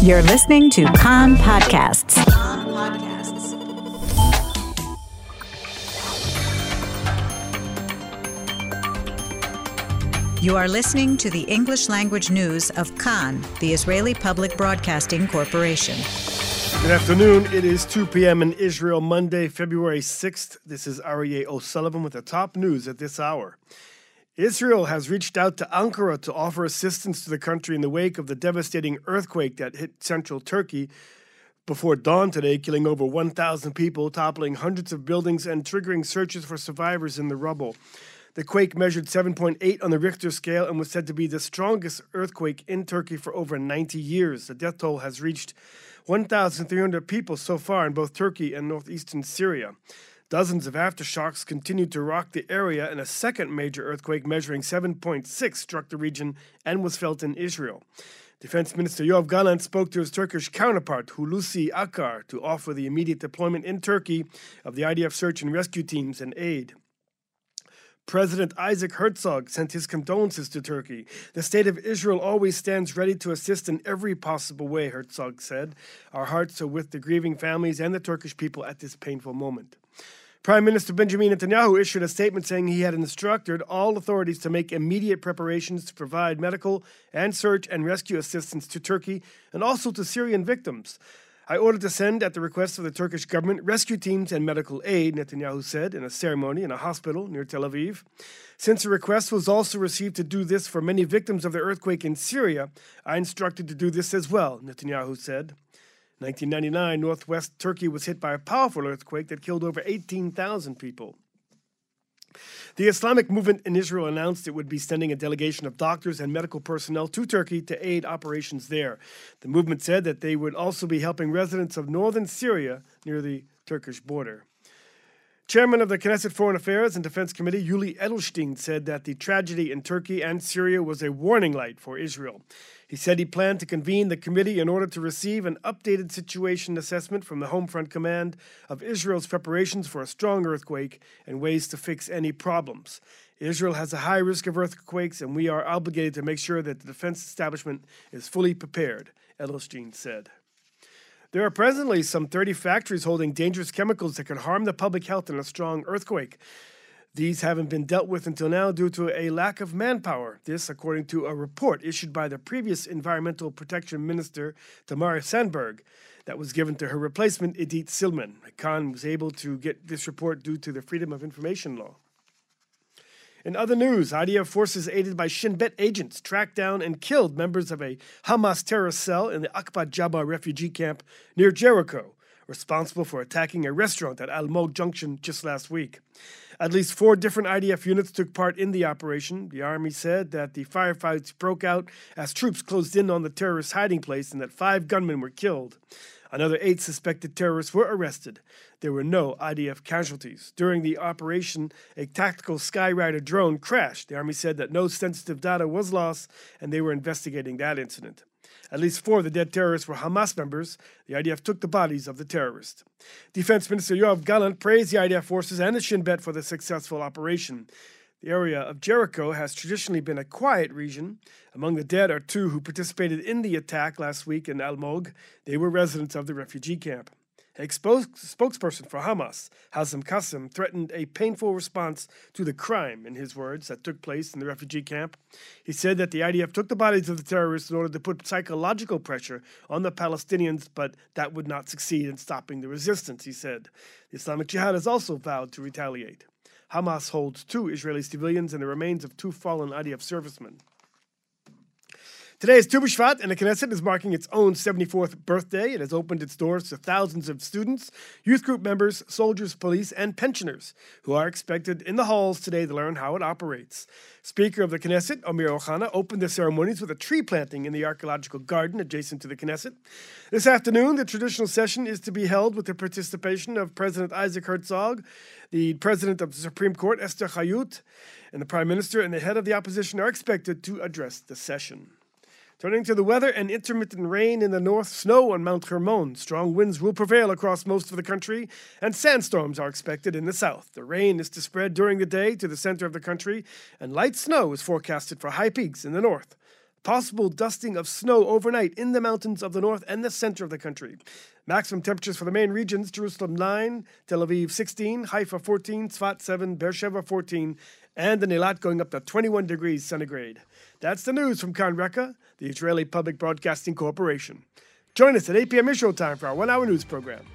You're listening to Kan Podcasts. You are listening to the English language news of Kan, the Israeli Public Broadcasting Corporation. Good afternoon. It is 2 p.m. in Israel, Monday, February 6th. This is Aryeh O'Sullivan with the top news at this hour. Israel has reached out to Ankara to offer assistance to the country in the wake of the devastating earthquake that hit central Turkey before dawn today, killing over 1,000 people, toppling hundreds of buildings, and triggering searches for survivors in the rubble. The quake measured 7.8 on the Richter scale and was said to be the strongest earthquake in Turkey for over 90 years. The death toll has reached 1,300 people so far in both Turkey and northeastern Syria. Dozens of aftershocks continued to rock the area, and a second major earthquake measuring 7.6 struck the region and was felt in Israel. Defense Minister Yoav Gallant spoke to his Turkish counterpart, Hulusi Akar, to offer the immediate deployment in Turkey of the IDF search and rescue teams and aid. President Isaac Herzog sent his condolences to Turkey. The state of Israel always stands ready to assist in every possible way, Herzog said. Our hearts are with the grieving families and the Turkish people at this painful moment. Prime Minister Benjamin Netanyahu issued a statement saying he had instructed all authorities to make immediate preparations to provide medical and search and rescue assistance to Turkey and also to Syrian victims. I ordered to send, at the request of the Turkish government, rescue teams and medical aid, Netanyahu said in a ceremony in a hospital near Tel Aviv. Since a request was also received to do this for many victims of the earthquake in Syria, I instructed to do this as well, Netanyahu said. In 1999, northwest Turkey was hit by a powerful earthquake that killed over 18,000 people. The Islamic movement in Israel announced it would be sending a delegation of doctors and medical personnel to Turkey to aid operations there. The movement said that they would also be helping residents of northern Syria near the Turkish border. Chairman of the Knesset Foreign Affairs and Defense Committee, Yuli Edelstein, said that the tragedy in Turkey and Syria was a warning light for Israel. He said he planned to convene the committee in order to receive an updated situation assessment from the Home Front Command of Israel's preparations for a strong earthquake and ways to fix any problems. Israel has a high risk of earthquakes, and we are obligated to make sure that the defense establishment is fully prepared, Edelstein said. There are presently some 30 factories holding dangerous chemicals that could harm the public health in a strong earthquake. These haven't been dealt with until now due to a lack of manpower. This, according to a report issued by the previous Environmental Protection Minister, Tamara Sandberg, that was given to her replacement, Edith Silman. Kan was able to get this report due to the Freedom of Information law. In other news, IDF forces aided by Shin Bet agents tracked down and killed members of a Hamas terrorist cell in the Aqbat Jabba refugee camp near Jericho, responsible for attacking a restaurant at Al Mog Junction just last week. At least four different IDF units took part in the operation. The army said that the firefights broke out as troops closed in on the terrorist hiding place and that 5 gunmen were killed. Another 8 suspected terrorists were arrested. There were no IDF casualties. During the operation, a tactical Skyrider drone crashed. The Army said that no sensitive data was lost, and they were investigating that incident. At least 4 of the dead terrorists were Hamas members. The IDF took the bodies of the terrorists. Defense Minister Yoav Gallant praised the IDF forces and the Shin Bet for the successful operation. The area of Jericho has traditionally been a quiet region. Among the dead are 2 who participated in the attack last week in Al-Mog. They were residents of the refugee camp. A spokesperson for Hamas, Hazem Qasim, threatened a painful response to the crime, in his words, that took place in the refugee camp. He said that the IDF took the bodies of the terrorists in order to put psychological pressure on the Palestinians, but that would not succeed in stopping the resistance, he said. The Islamic Jihad has also vowed to retaliate. Hamas holds 2 Israeli civilians and the remains of 2 fallen IDF servicemen. Today is Tu B'Shvat, and the Knesset is marking its own 74th birthday. It has opened its doors to thousands of students, youth group members, soldiers, police, and pensioners who are expected in the halls today to learn how it operates. Speaker of the Knesset, Amir Ohana, opened the ceremonies with a tree planting in the archaeological garden adjacent to the Knesset. This afternoon, the traditional session is to be held with the participation of President Isaac Herzog, the President of the Supreme Court, Esther Hayut, and the Prime Minister and the head of the opposition are expected to address the session. Turning to the weather and intermittent rain in the north, snow on Mount Hermon. Strong winds will prevail across most of the country, and sandstorms are expected in the south. The rain is to spread during the day to the center of the country, and light snow is forecasted for high peaks in the north. Possible dusting of snow overnight in the mountains of the north and the center of the country. Maximum temperatures for the main regions, Jerusalem 9, Tel Aviv 16, Haifa 14, Tzfat 7, Beersheba 14, and the Neilat going up to 21 degrees centigrade. That's the news from Kan Reka, the Israeli Public Broadcasting Corporation. Join us at 8 p.m. Israel time for our 1-hour news program.